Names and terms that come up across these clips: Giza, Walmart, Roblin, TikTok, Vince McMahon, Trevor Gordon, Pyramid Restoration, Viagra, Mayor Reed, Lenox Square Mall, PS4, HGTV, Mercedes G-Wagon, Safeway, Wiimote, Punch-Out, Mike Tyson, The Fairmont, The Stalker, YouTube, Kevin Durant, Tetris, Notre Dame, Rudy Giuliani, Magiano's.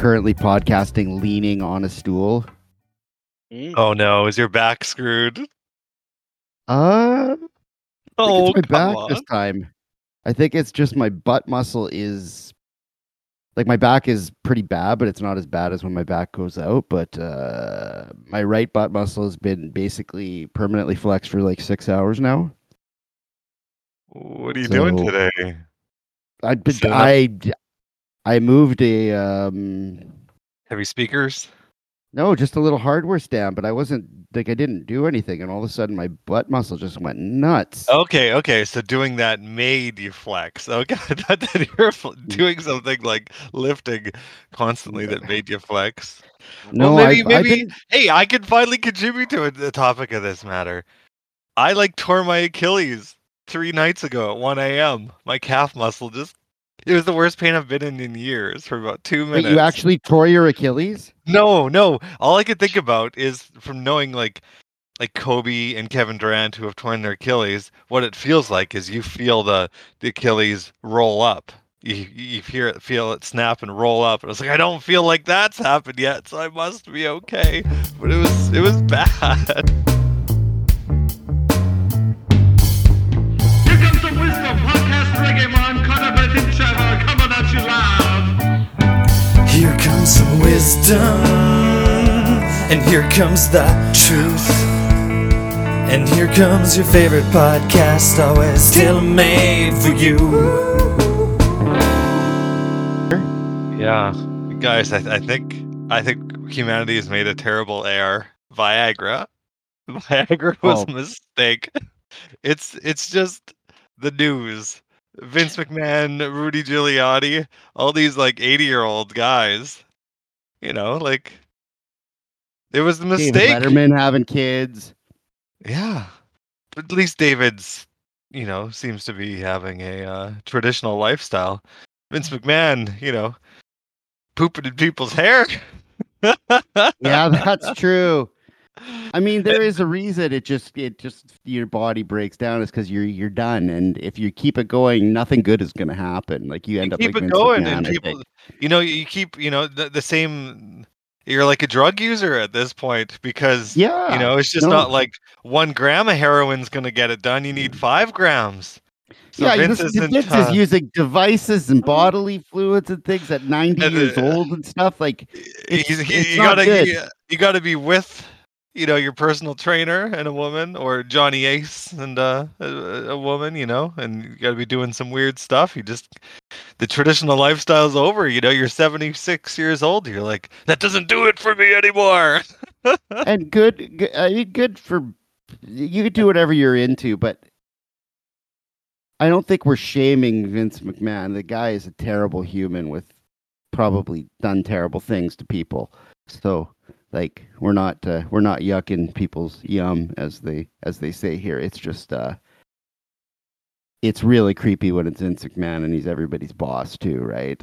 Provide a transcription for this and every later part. currently podcasting leaning on a stool. Oh no, is your back screwed? Oh, it's my back this time. I think it's just my butt muscle is like my back is pretty bad, but it's not as bad as when my back goes out. But my right butt muscle has been basically permanently flexed for like 6 hours now. What are you doing today? I moved a heavy speakers. No, just a little hardware stand, but I wasn't like I didn't do anything, and all of a sudden my butt muscle just went nuts. Okay, so doing that made you flex. Okay, not that you're doing something like lifting constantly that made you flex. No, well, I can finally contribute to the topic of this matter. I like tore my Achilles 3 nights ago at 1 a.m. My calf muscle just—it was the worst pain I've been in years for about 2 minutes. Wait, you actually tore your Achilles? No. All I could think about is from knowing like Kobe and Kevin Durant who have torn their Achilles. What it feels like is you feel the Achilles roll up. You feel it snap and roll up. And I was like, I don't feel like that's happened yet, so I must be okay. But it was bad. Here comes some wisdom, and here comes the truth, and here comes your favorite podcast, always still made for you. Yeah, guys, I think humanity has made a terrible error. Viagra was a mistake. It's just the news. Vince McMahon, Rudy Giuliani, all these like 80-year-old guys, you know, like it was a mistake. Letterman having kids, yeah. At least David's, you know, seems to be having a traditional lifestyle. Vince McMahon, you know, pooping in people's hair. Yeah, that's true. I mean, there is a reason it just your body breaks down is because you're done, and if you keep it going, nothing good is going to happen. Like you end up keep like it going, and people, you know, you keep, you know, the same. You're like a drug user at this point because you know it's just not like 1 gram of heroin's going to get it done. You need 5 grams. So yeah, Vince is using devices and bodily fluids and things at 90 years old and stuff. Like it's not good. You gotta be with, you know, your personal trainer and a woman, or Johnny Ace and a woman, you know, and you got to be doing some weird stuff. You just, the traditional lifestyle's over, you know, you're 76 years old. You're like, that doesn't do it for me anymore. And good for, you can do whatever you're into, but I don't think we're shaming Vince McMahon. The guy is a terrible human with probably done terrible things to people. So like we're not yucking people's yum as they say here. It's just it's really creepy when it's Vince McMahon and he's everybody's boss too, right?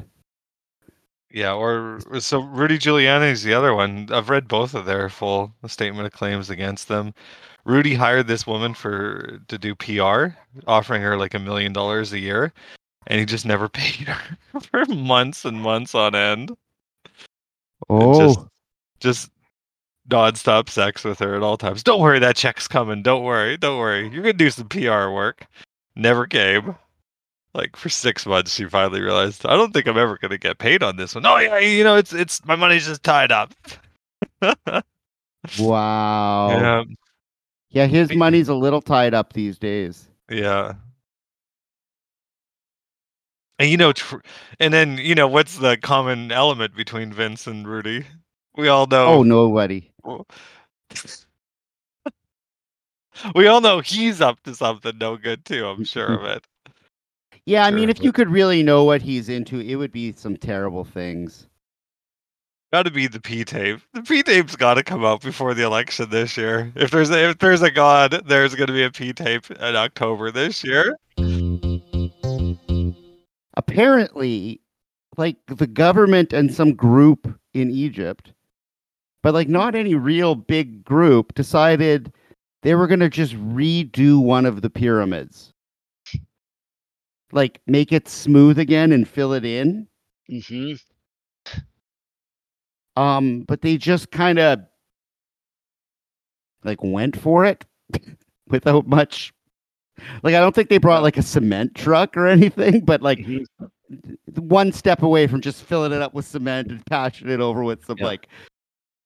Yeah, or so Rudy Giuliani is the other one. I've read both of their full statement of claims against them. Rudy hired this woman to do PR, offering her like $1 million a year, and he just never paid her for months and months on end. Oh. Just nonstop sex with her at all times. Don't worry, that check's coming. Don't worry. You're going to do some PR work. Never came. Like for 6 months, she finally realized, I don't think I'm ever going to get paid on this one. Oh yeah, you know, it's my money's just tied up. Wow. Yeah, his money's a little tied up these days. Yeah. And you know, and then, you know, what's the common element between Vince and Rudy? We all know. Oh, nobody. We all know he's up to something no good, too. I'm sure of it. Yeah, I mean, if you could really know what he's into, it would be some terrible things. Gotta be the P-tape. The P-tape's gotta come out before the election this year. If there's a god, there's gonna be a P-tape in October this year. Apparently, like, the government and some group in Egypt, but like not any real big group, decided they were going to just redo one of the pyramids. Like make it smooth again and fill it in. Mm-hmm. But they just kind of like went for it without much. Like, I don't think they brought like a cement truck or anything, but like one step away from just filling it up with cement and pashing it over with some like.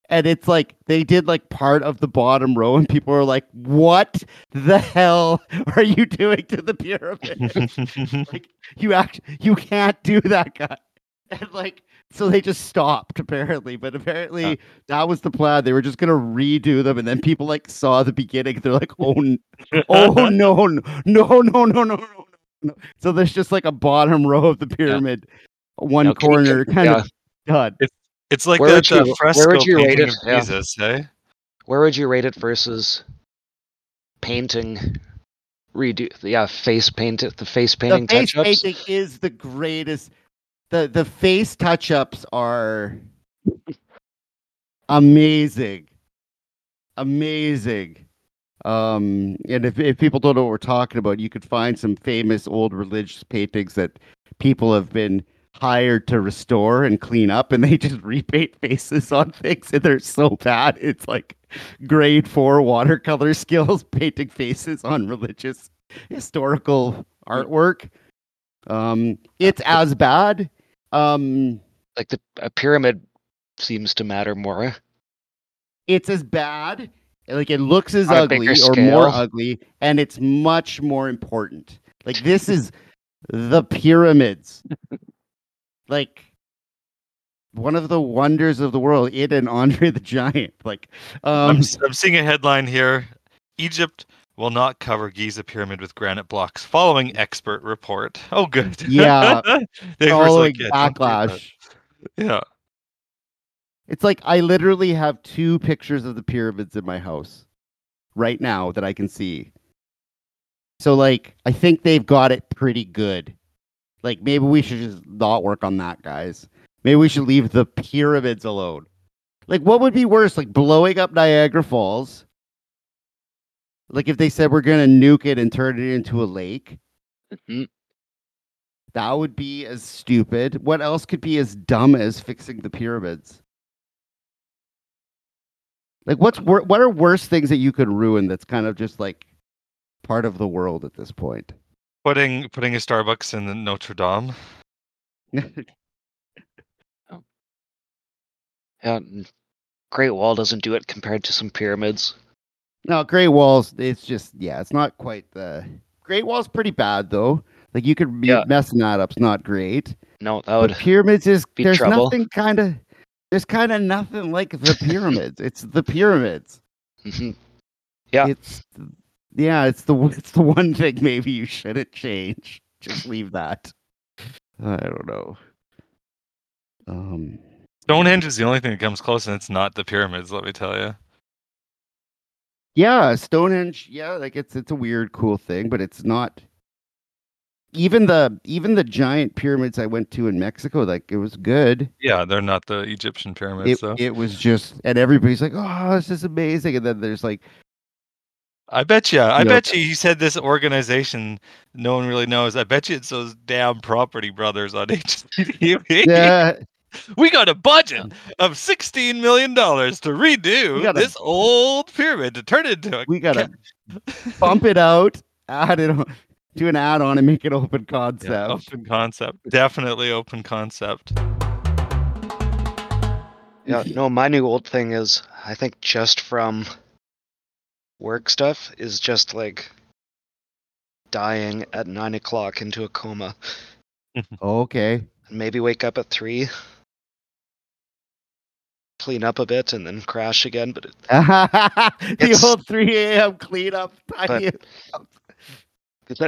And it's like they did like part of the bottom row, and people are like, "What the hell are you doing to the pyramid? Like, you can't do that, guy." And like, so they just stopped apparently. But apparently, that was the plan. They were just gonna redo them, and then people like saw the beginning. They're like, "Oh no!" So there's just like a bottom row of the pyramid, one corner kind of done. It's like that fresco painting of Jesus, eh? Where would you rate it versus painting? Face paint. The face painting touch-ups. The face painting is the greatest. The face touch-ups are amazing. And if people don't know what we're talking about, you could find some famous old religious paintings that people have been hired to restore and clean up, and they just repaint faces on things, and they're so bad. It's like grade 4 watercolor skills painting faces on religious historical artwork. It's as bad. Like a pyramid seems to matter more. It's as bad. Like it looks as ugly or more ugly, and it's much more important. Like this is the pyramids. Like one of the wonders of the world, it and Andre the Giant. Like I'm seeing a headline here: Egypt will not cover Giza pyramid with granite blocks, following expert report. Oh, good. Yeah, following backlash. Yeah, it's like I literally have 2 pictures of the pyramids in my house right now that I can see. So, like, I think they've got it pretty good. Like, maybe we should just not work on that, guys. Maybe we should leave the pyramids alone. Like, what would be worse? Like, blowing up Niagara Falls? Like, if they said we're going to nuke it and turn it into a lake? Mm-hmm. That would be as stupid. What else could be as dumb as fixing the pyramids? Like, what are worse things that you could ruin that's kind of just, like, part of the world at this point? Putting a Starbucks in Notre Dame. Great Wall doesn't do it compared to some pyramids. No, Great Wall's, it's just, it's not quite the... Great Wall's pretty bad, though. Like, you could be messing that up's not great. No, that would pyramids is, be there's trouble. Nothing kind of... There's kind of nothing like the pyramids. It's the pyramids. Mm-hmm. Yeah. It's the one thing maybe you shouldn't change. Just leave that. I don't know. Stonehenge is the only thing that comes close, and it's not the pyramids, let me tell you. Yeah, Stonehenge, like it's a weird, cool thing, but it's not. Even the giant pyramids I went to in Mexico, like it was good. Yeah, they're not the Egyptian pyramids. It was just, and everybody's like, "Oh, this is amazing," and then there's like. I bet you he said this organization no one really knows. I bet you it's those damn property brothers on HGTV. We got a budget of $16 million to redo this old pyramid to turn it into a... We got to bump it out, add it on, do an add-on and make it open concept. Yeah, open concept. Definitely open concept. Yeah, no, my new old thing is, I think just from... work stuff is just like dying at 9:00 into a coma. Okay. Maybe wake up at 3, clean up a bit, and then crash again. But the old 3 a.m. clean up. But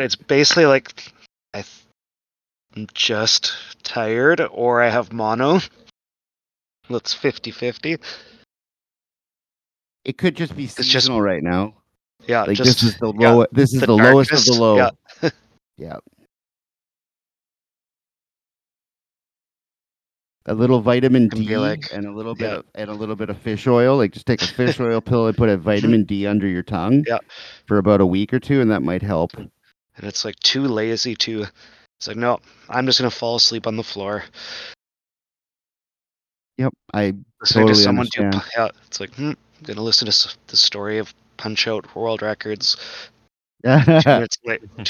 it's basically like I'm just tired, or I have mono. That's 50-50. It could just be seasonal right now. Yeah, like this is the low. This is the lowest of the low. Yeah. A little vitamin D and a little bit of fish oil. Like just take a fish oil pill and put a vitamin D under your tongue. Yeah. For about a week or two, and that might help. And it's like too lazy to. It's like no, I'm just gonna fall asleep on the floor. Yep, I listening totally to someone understand. Do Punch-Out. It's like, I'm going to listen to the story of Punch-Out World Records. 2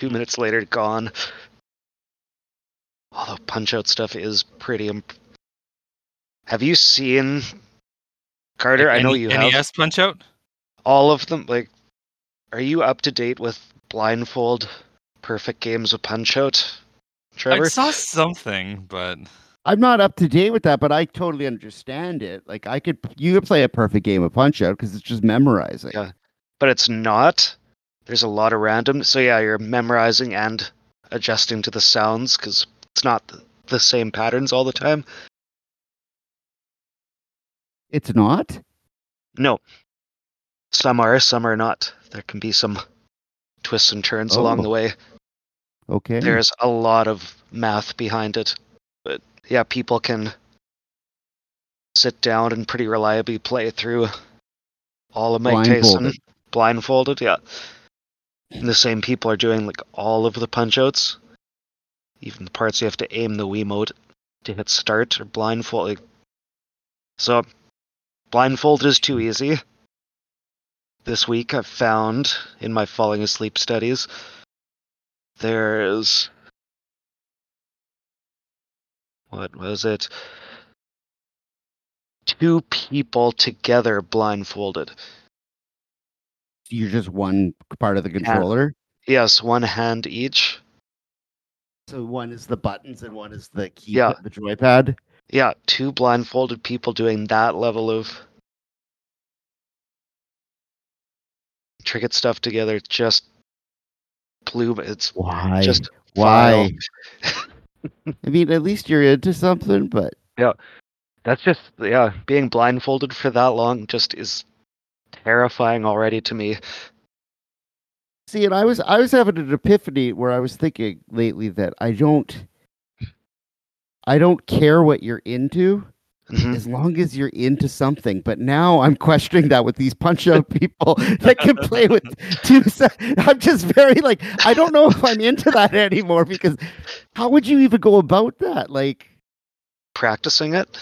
minutes later, gone. Although Punch-Out stuff is pretty... Have you seen... Carter, like, I know you NES have... NES Punch-Out? All of them, like... Are you up to date with blindfold perfect games of Punch-Out, Trevor? I saw something, but... I'm not up to date with that, but I totally understand it. Like, you could play a perfect game of Punch-Out because it's just memorizing. Yeah, but it's not. There's a lot of random. So yeah, you're memorizing and adjusting to the sounds because it's not the same patterns all the time. It's not? No. Some are not. There can be some twists and turns along the way. Okay. There's a lot of math behind it. Yeah, people can sit down and pretty reliably play through all of Mike Tyson blindfolded. Yeah, and the same people are doing like all of the Punch-Outs, even the parts you have to aim the Wiimote to hit start or blindfold. So, blindfolded is too easy. This week, I've found in my falling asleep studies there's. What was it? 2 people together blindfolded. You're just one part of the controller? Yes, one hand each. So one is the buttons and one is the key, the joypad? Yeah, 2 blindfolded people doing that level of trick stuff together. Just blew. It's why? Just why? I mean, at least you're into something, but... Yeah, that's just... Yeah, being blindfolded for that long just is terrifying already to me. See, and I was having an epiphany where I was thinking lately that I don't care what you're into, as long as you're into something. But now I'm questioning that with these Punch-Out people that can play with 2. I'm just very like, I don't know if I'm into that anymore because how would you even go about that? Like practicing it?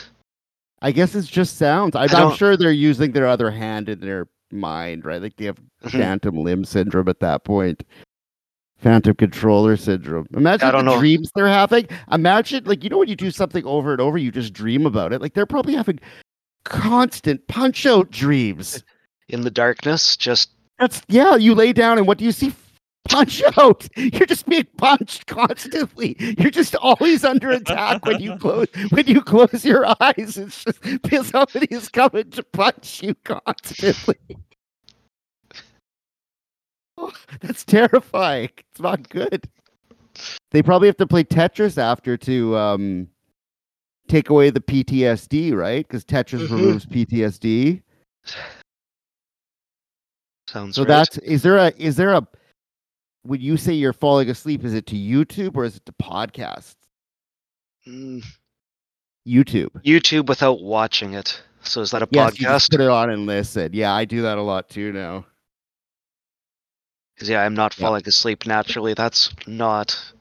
I guess it's just sounds. I'm sure they're using their other hand in their mind, right? Like they have phantom limb syndrome at that point. Phantom controller syndrome. Imagine the dreams they're having. Imagine, like, you know when you do something over and over, you just dream about it? Like, they're probably having constant Punch-Out dreams. In the darkness, just... Yeah, you lay down and what do you see? Punch-Out! You're just being punched constantly. You're just always under attack when you close your eyes. It's just because somebody is coming to punch you constantly. That's terrifying. It's not good. They probably have to play Tetris after to take away the PTSD, right? Because Tetris removes PTSD. Sounds so right. Is there a when you say you're falling asleep, is it to YouTube or is it to podcasts? YouTube. YouTube without watching it. So is that a podcast? You just put it on and listen. Yeah, I do that a lot too now. Yeah, I'm not falling asleep naturally. That's not...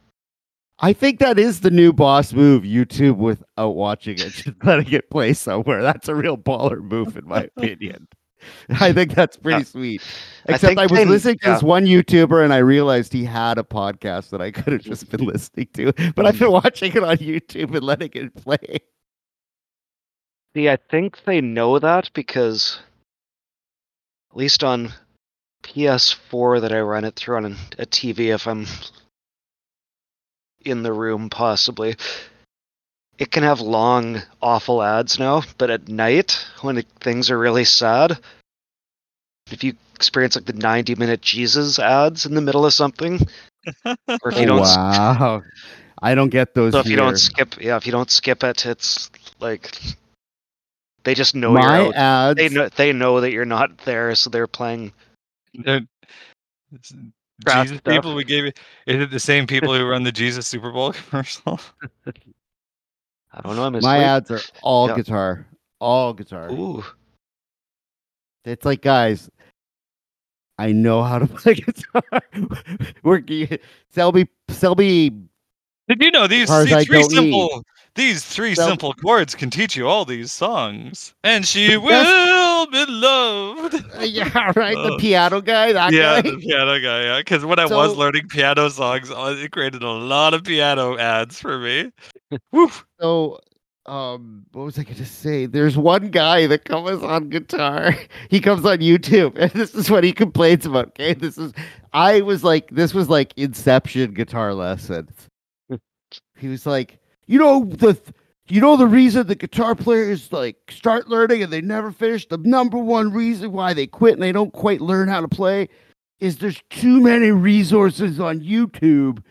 I think that is the new boss move, YouTube without watching it. Just letting it play somewhere. That's a real baller move, in my opinion. I think that's pretty sweet. Except I was listening to this one YouTuber, and I realized he had a podcast that I could have just been listening to. But I've been watching it on YouTube and letting it play. See, I think they know that because... At least on... PS4 that I run it through on a TV if I'm in the room, possibly. It can have long, awful ads now, but at night, when things are really sad, if you experience like the 90-minute Jesus ads in the middle of something, or if you don't... Wow. I don't get those. So if you don't skip, if you don't skip it, it's like... They just know your ads. They know that you're not there, so they're playing... Jesus people we gave you, is it the same people who run the Jesus Super Bowl commercial? I don't know. My ads are all guitar. All guitar. Ooh. It's like, guys, I know how to play guitar. Sell me. Did you know these three simple These three simple chords can teach you all these songs. And she will be loved. Yeah, right. The piano guy. The piano guy. Yeah, because when I was learning piano songs, it created a lot of piano ads for me. Woof. So, what was I going to say? There's one guy that comes on guitar. He comes on YouTube, and this is what he complains about. Okay, this was like Inception guitar lessons. He was like, the reason the guitar players start learning and they never finish, the number one reason why they quit and they don't quite learn how to play is there's too many resources on YouTube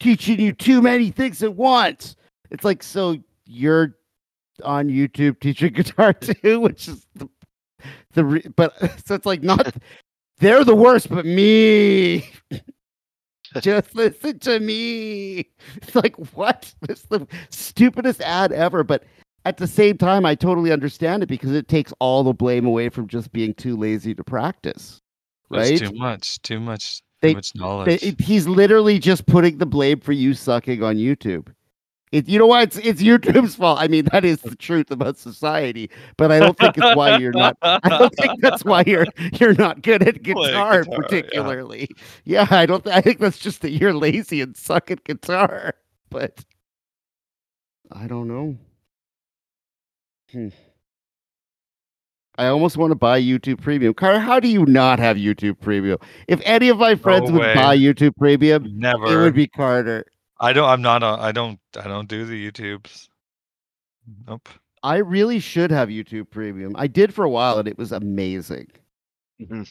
teaching you too many things at once. It's like, so you're on YouTube teaching guitar too, which is so it's like not, they're the worst, but me. Just listen to me. It's like, what? It's the stupidest ad ever. But at the same time, I totally understand it because it takes all the blame away from just being too lazy to practice. Right? It's too much knowledge. He's literally just putting the blame for you sucking on YouTube. You know why? It's YouTube's fault. I mean, that is the truth about society, but I don't think it's why you're not. I don't think that's why you're not good at guitar, particularly. Yeah, I don't. I think that's just that you're lazy and suck at guitar. But I don't know. I almost want to buy YouTube Premium. Carter, how do you not have YouTube Premium? If any of my friends would buy YouTube Premium, it would be Carter. I don't do the YouTubes. Nope. I really should have YouTube Premium. I did for a while, and it was amazing. Mm-hmm.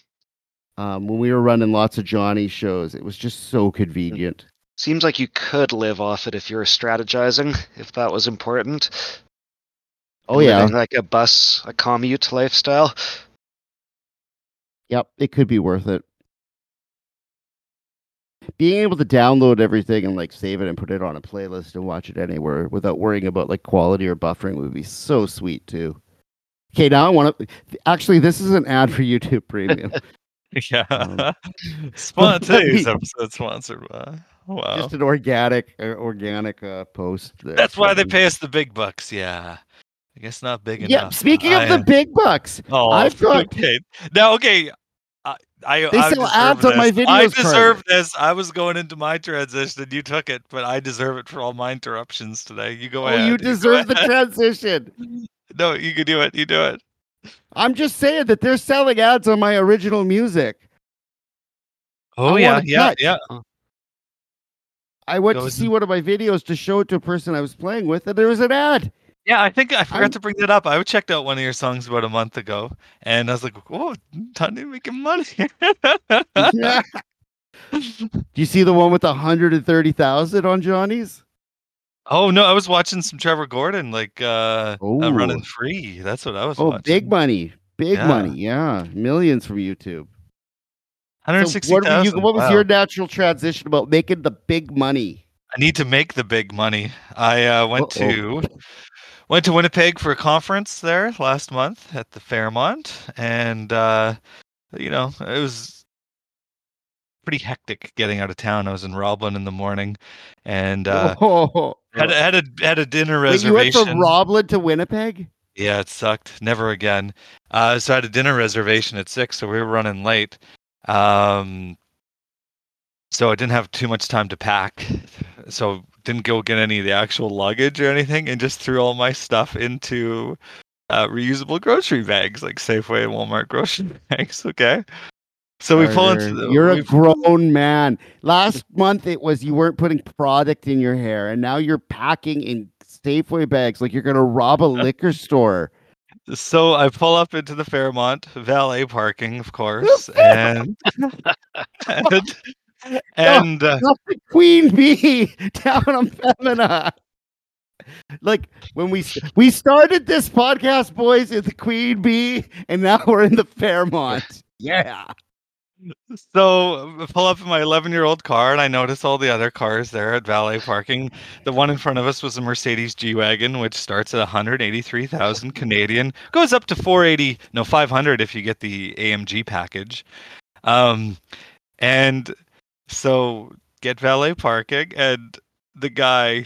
When we were running lots of Johnny shows, it was just so convenient. Seems like you could live off it if you were strategizing, if that was important. Oh, and yeah. Like a commute lifestyle. Yep, it could be worth it. Being able to download everything and save it and put it on a playlist and watch it anywhere without worrying about quality or buffering would be so sweet too. Okay, now I want to. Actually, this is an ad for YouTube Premium. Yeah, today's episode sponsored by. Wow, just an organic post. There. That's why they pay us the big bucks. Yeah. I guess not big enough. Yeah, speaking of the big bucks, I've got paid now. Okay. I sell ads on my videos. I deserve this. I was going into my transition. You took it, but I deserve it for all my interruptions today. You go ahead. You deserve the transition. No, you can do it. You do it. I'm just saying that they're selling ads on my original music. Oh, yeah. I went to see one of my videos to show it to a person I was playing with, and there was an ad. Yeah, I think I forgot to bring that up. I checked out one of your songs about a month ago, and I was like, "Oh, Tanya making money." Yeah. Do you see the one with 130,000 on Johnny's? Oh no, I was watching some Trevor Gordon, running free. That's what I was watching. Oh, big money, yeah, millions from YouTube. 160,000. So what was your natural transition about making the big money? I need to make the big money. I went to Winnipeg for a conference there last month at the Fairmont, and it was pretty hectic getting out of town. I was in Roblin in the morning, and had a dinner reservation. Wait, you went from Roblin to Winnipeg? Yeah, it sucked. Never again. So I had a dinner reservation at 6, so we were running late. So I didn't have too much time to pack. So didn't go get any of the actual luggage or anything, and just threw all my stuff into reusable grocery bags, like Safeway and Walmart grocery bags. Okay. So we pull into the... You're a grown man. Last month it was you weren't putting product in your hair, and now you're packing in Safeway bags like you're going to rob a liquor store. So I pull up into the Fairmont, valet parking, of course, and the queen bee down on Femina. When we started this podcast, boys, it's the queen bee, and now we're in the Fairmont. Yeah. So I pull up in my 11-year-old car, and I notice all the other cars there at valet parking. The one in front of us was a Mercedes G-Wagon, which starts at 183,000 Canadian, goes up to 500 if you get the AMG package. And so get valet parking, and the guy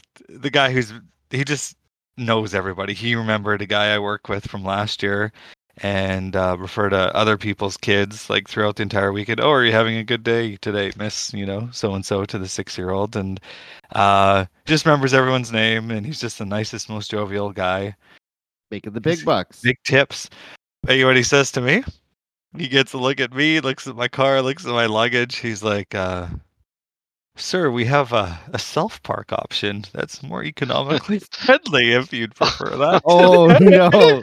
who's he just knows everybody. He remembered a guy I worked with from last year and referred to other people's kids like throughout the entire weekend. Oh, are you having a good day today, Miss, you know, so-and-so, to the 6-year-old, and just remembers everyone's name. And he's just the nicest, most jovial guy. Making the big bucks. Big tips. Hey, what he says to me, he gets a look at me, looks at my car, looks at my luggage. He's like, sir, we have a self-park option that's more economically friendly if you'd prefer that. Oh, no.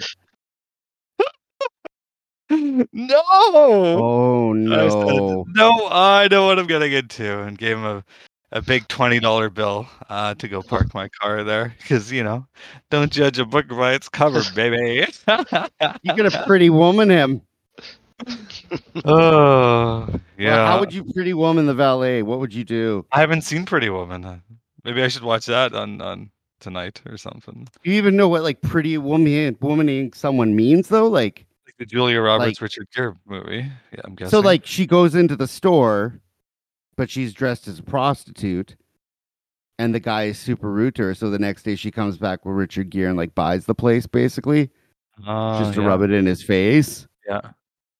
No! Oh, no. No, I know what I'm getting into. And gave him a big $20 bill to go park my car there. Because, you know, don't judge a book by its cover, baby. You got a pretty woman him. Oh, yeah. Well, how would you pretty woman the valet? What would you do? I haven't seen Pretty Woman. Maybe I should watch that on tonight or something. Do you even know what like pretty womaning someone means though? Like the Julia Roberts, Richard Gere movie. Yeah, I'm guessing. So like she goes into the store, but she's dressed as a prostitute, and the guy is super rude to her. So the next day she comes back with Richard Gere and like buys the place basically, just to rub it in his face. Yeah.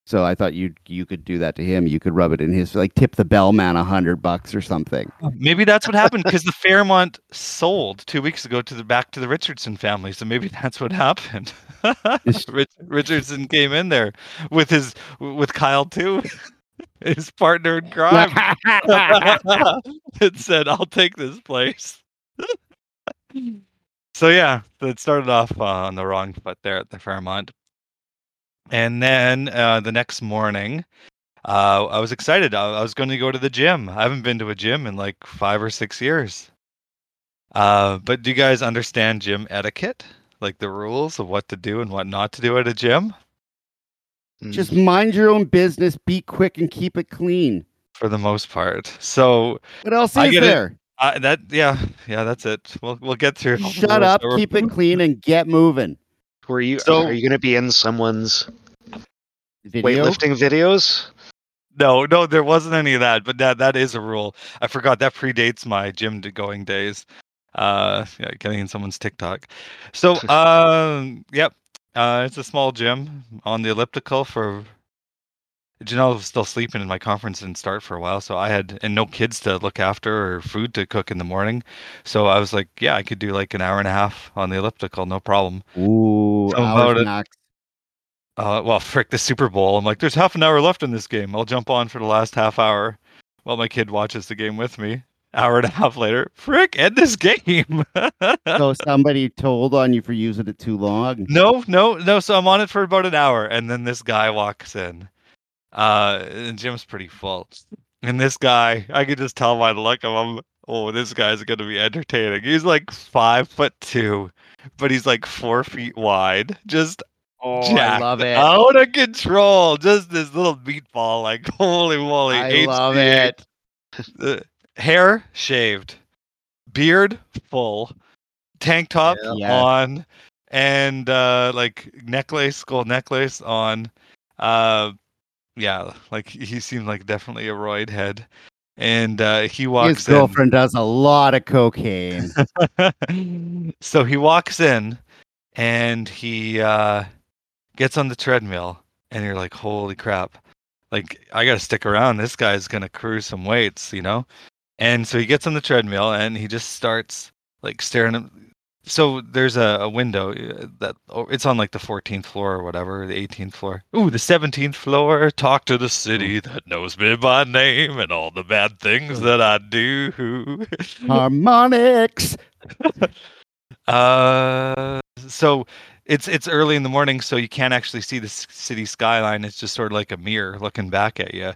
So I thought you could do that to him. You could rub it in his, like, tip the bellman $100 or something. Maybe that's what happened, because the Fairmont sold 2 weeks ago back to the Richardson family. So maybe that's what happened. Richardson came in there with Kyle too, his partner in crime, and said, "I'll take this place." So yeah, it started off on the wrong foot there at the Fairmont. And then the next morning, I was excited. I was going to go to the gym. I haven't been to a gym in like 5 or 6 years. But do you guys understand gym etiquette? Like the rules of what to do and what not to do at a gym? Just mind your own business, be quick, and keep it clean. For the most part. So what else is there? That's it. We'll get through. Shut up, keep it clean, and get moving. Are you going to be in someone's video? Weightlifting videos? No, there wasn't any of that. But that is a rule. I forgot that predates my gym going days. Getting in someone's TikTok. So, yep, it's a small gym on the elliptical. For Janelle was still sleeping, and my conference didn't start for a while. So I had no kids to look after or food to cook in the morning. So I was like, yeah, I could do like an hour and a half on the elliptical, no problem. Ooh, so frick the Super Bowl. I'm like, there's half an hour left in this game. I'll jump on for the last half hour while my kid watches the game with me. Hour and a half later, frick, end this game. So somebody told on you for using it too long? No. So I'm on it for about an hour, and then this guy walks in. The gym's pretty full, and this guy, I could just tell by the look of him, oh, this guy's gonna be entertaining. He's like 5'2", but he's like 4 feet wide, just jacked, I love it, out of control, just this little meatball, like holy moly. I love it. Hair shaved, beard full, tank top on, and like skull necklace on. Yeah, like he seemed like definitely a roid head, and he walks. His girlfriend does a lot of cocaine, so he walks in, and he gets on the treadmill, and you're like, "Holy crap! Like I gotta stick around. This guy's gonna cruise some weights, you know." And so he gets on the treadmill, and he just starts like staring at. So there's a window that it's on like the 14th floor or whatever, the 18th floor. Ooh, the 17th floor. Talk to the city that knows me by name and all the bad things that I do. Harmonics. So it's early in the morning, so you can't actually see the city skyline. It's just sort of like a mirror looking back at you.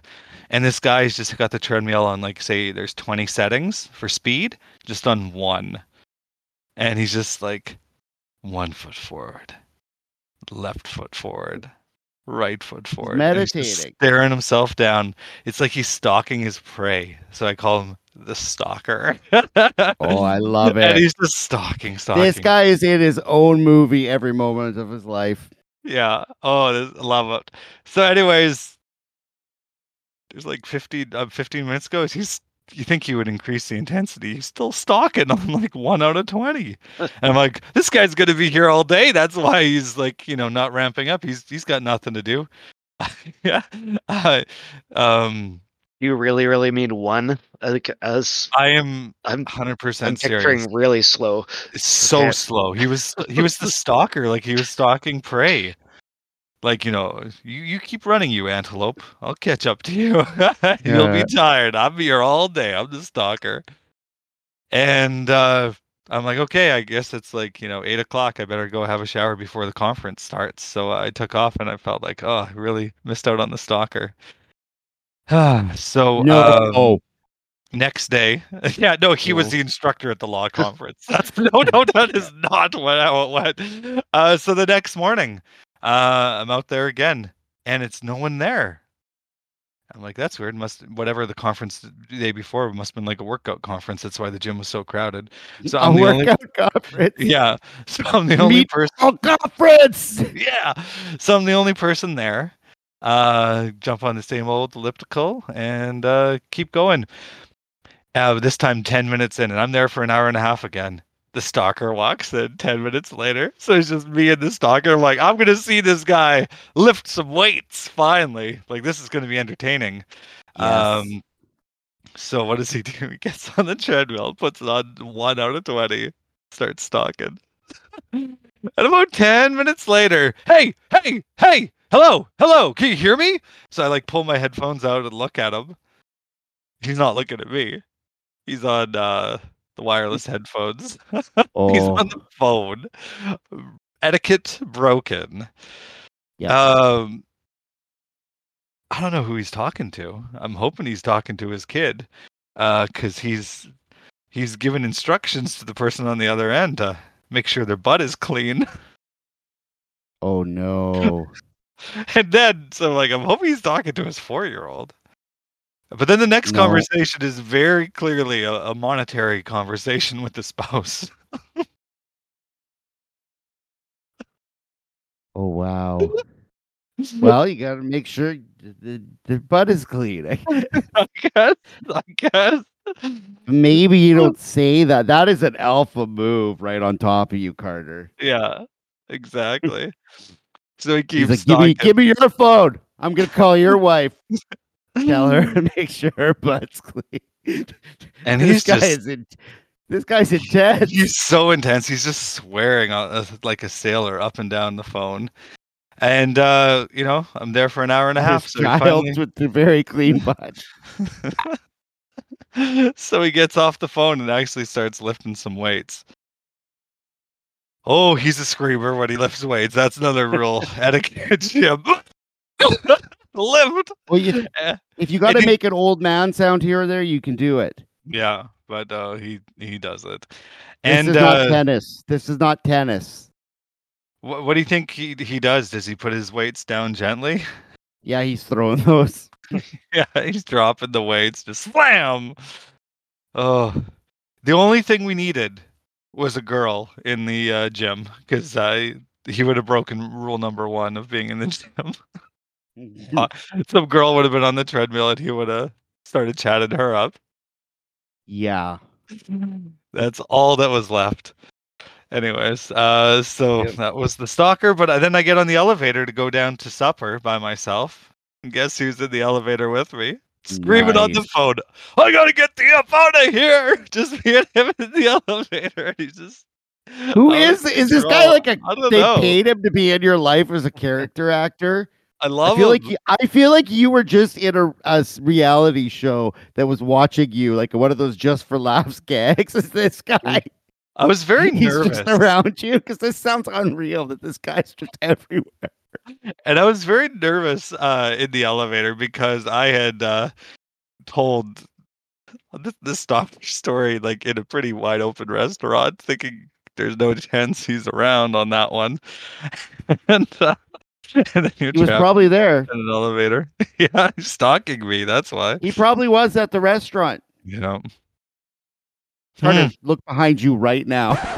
And this guy's just got the treadmill on, like, say there's 20 settings for speed, just on one. And he's just like, 1 foot forward, left foot forward, right foot forward. He's meditating. He's just staring himself down. It's like he's stalking his prey. So I call him the stalker. Oh, I love it. And he's just stalking. This guy is in his own movie every moment of his life. Yeah. Oh, I love it. So anyways, it was like 15 minutes ago. He's you think you would increase the intensity. He's still stalking. I'm like 1 out of 20. And I'm like, this guy's going to be here all day. That's why he's like, you know, not ramping up. He's got nothing to do. Yeah. You really mean 1? I'm 100% serious. I'm picturing really slow. It's so slow. He was the stalker. Like he was stalking prey. Like, you know, you keep running, you antelope. I'll catch up to you. Yeah. You'll be tired. I'm here all day. I'm the stalker. And I'm like, okay, I guess it's like, you know, 8 o'clock. I better go have a shower before the conference starts. So I took off and I felt like, oh, I really missed out on the stalker. So next day, yeah, no, he was the instructor at the law conference. That's, no, that is not how it went. So the next morning, I'm out there again, and it's no one there. I'm like, that's weird. Whatever the conference the day before must have been like a workout conference. That's why the gym was so crowded. So I'm conference. Yeah. So I'm the only person. Conference. Yeah. So I'm the only person there. Jump on the same old elliptical and keep going. This time 10 minutes in, and I'm there for 1.5 hours again. The stalker walks in 10 minutes later. So it's just me and the stalker. I'm like, I'm going to see this guy lift some weights finally. Like, this is going to be entertaining. Yes. So what does he do? He gets on the treadmill, puts it on 1 out of 20, starts stalking. And about 10 minutes later, hey, hello, can you hear me? So I like pull my headphones out and look at him. He's not looking at me. He's on... the wireless headphones. Oh. He's on the phone. Etiquette broken. Yeah. I don't know who he's talking to. I'm hoping he's talking to his kid, because he's giving instructions to the person on the other end to make sure their butt is clean. Oh no! And then so like I'm hoping he's talking to his 4-year-old. But then the next conversation is very clearly a monetary conversation with the spouse. Oh, wow. Well, you got to make sure the butt is clean. I guess. Maybe you don't say that. That is an alpha move right on top of you, Carter. Yeah, exactly. So he keeps like, give me your phone. I'm going to call your wife. Tell her to make sure her butt's clean. And this guy's intense. He's so intense. He's just swearing like a sailor up and down the phone. And you know, I'm there for 1.5 hours. His so child finally... with the very clean butt. So he gets off the phone and actually starts lifting some weights. Oh, he's a screamer when he lifts weights. That's another rule. Etiquette gym. Lived. Well, if you got to make an old man sound here or there, you can do it. Yeah, but he does it. And this is not tennis. This is not tennis. What do you think he does? Does he put his weights down gently? Yeah, he's throwing those. Yeah, he's dropping the weights. Just slam. Oh, the only thing we needed was a girl in the gym, because he would have broken rule number 1 of being in the gym. Some girl would have been on the treadmill and he would have started chatting her up. Yeah. That's all that was left. Anyways, so that was the stalker. But then I get on the elevator to go down to supper by myself. And guess who's in the elevator with me? Screaming on the phone, I gotta get the F out of here! Just me and him in the elevator. And he's just... Who is this guy like a... They paid him to be in your life as a character actor? I feel like you were just in a reality show that was watching you, like one of those just for laughs gags. Is this guy? I was very nervous just around you, because this sounds unreal that this guy's just everywhere. And I was very nervous in the elevator, because I had told this story like in a pretty wide open restaurant, thinking there's no chance he's around on that one. And. He was probably there in an elevator. Yeah, he's stalking me. That's why he probably was at the restaurant. You know, trying to look behind you right now.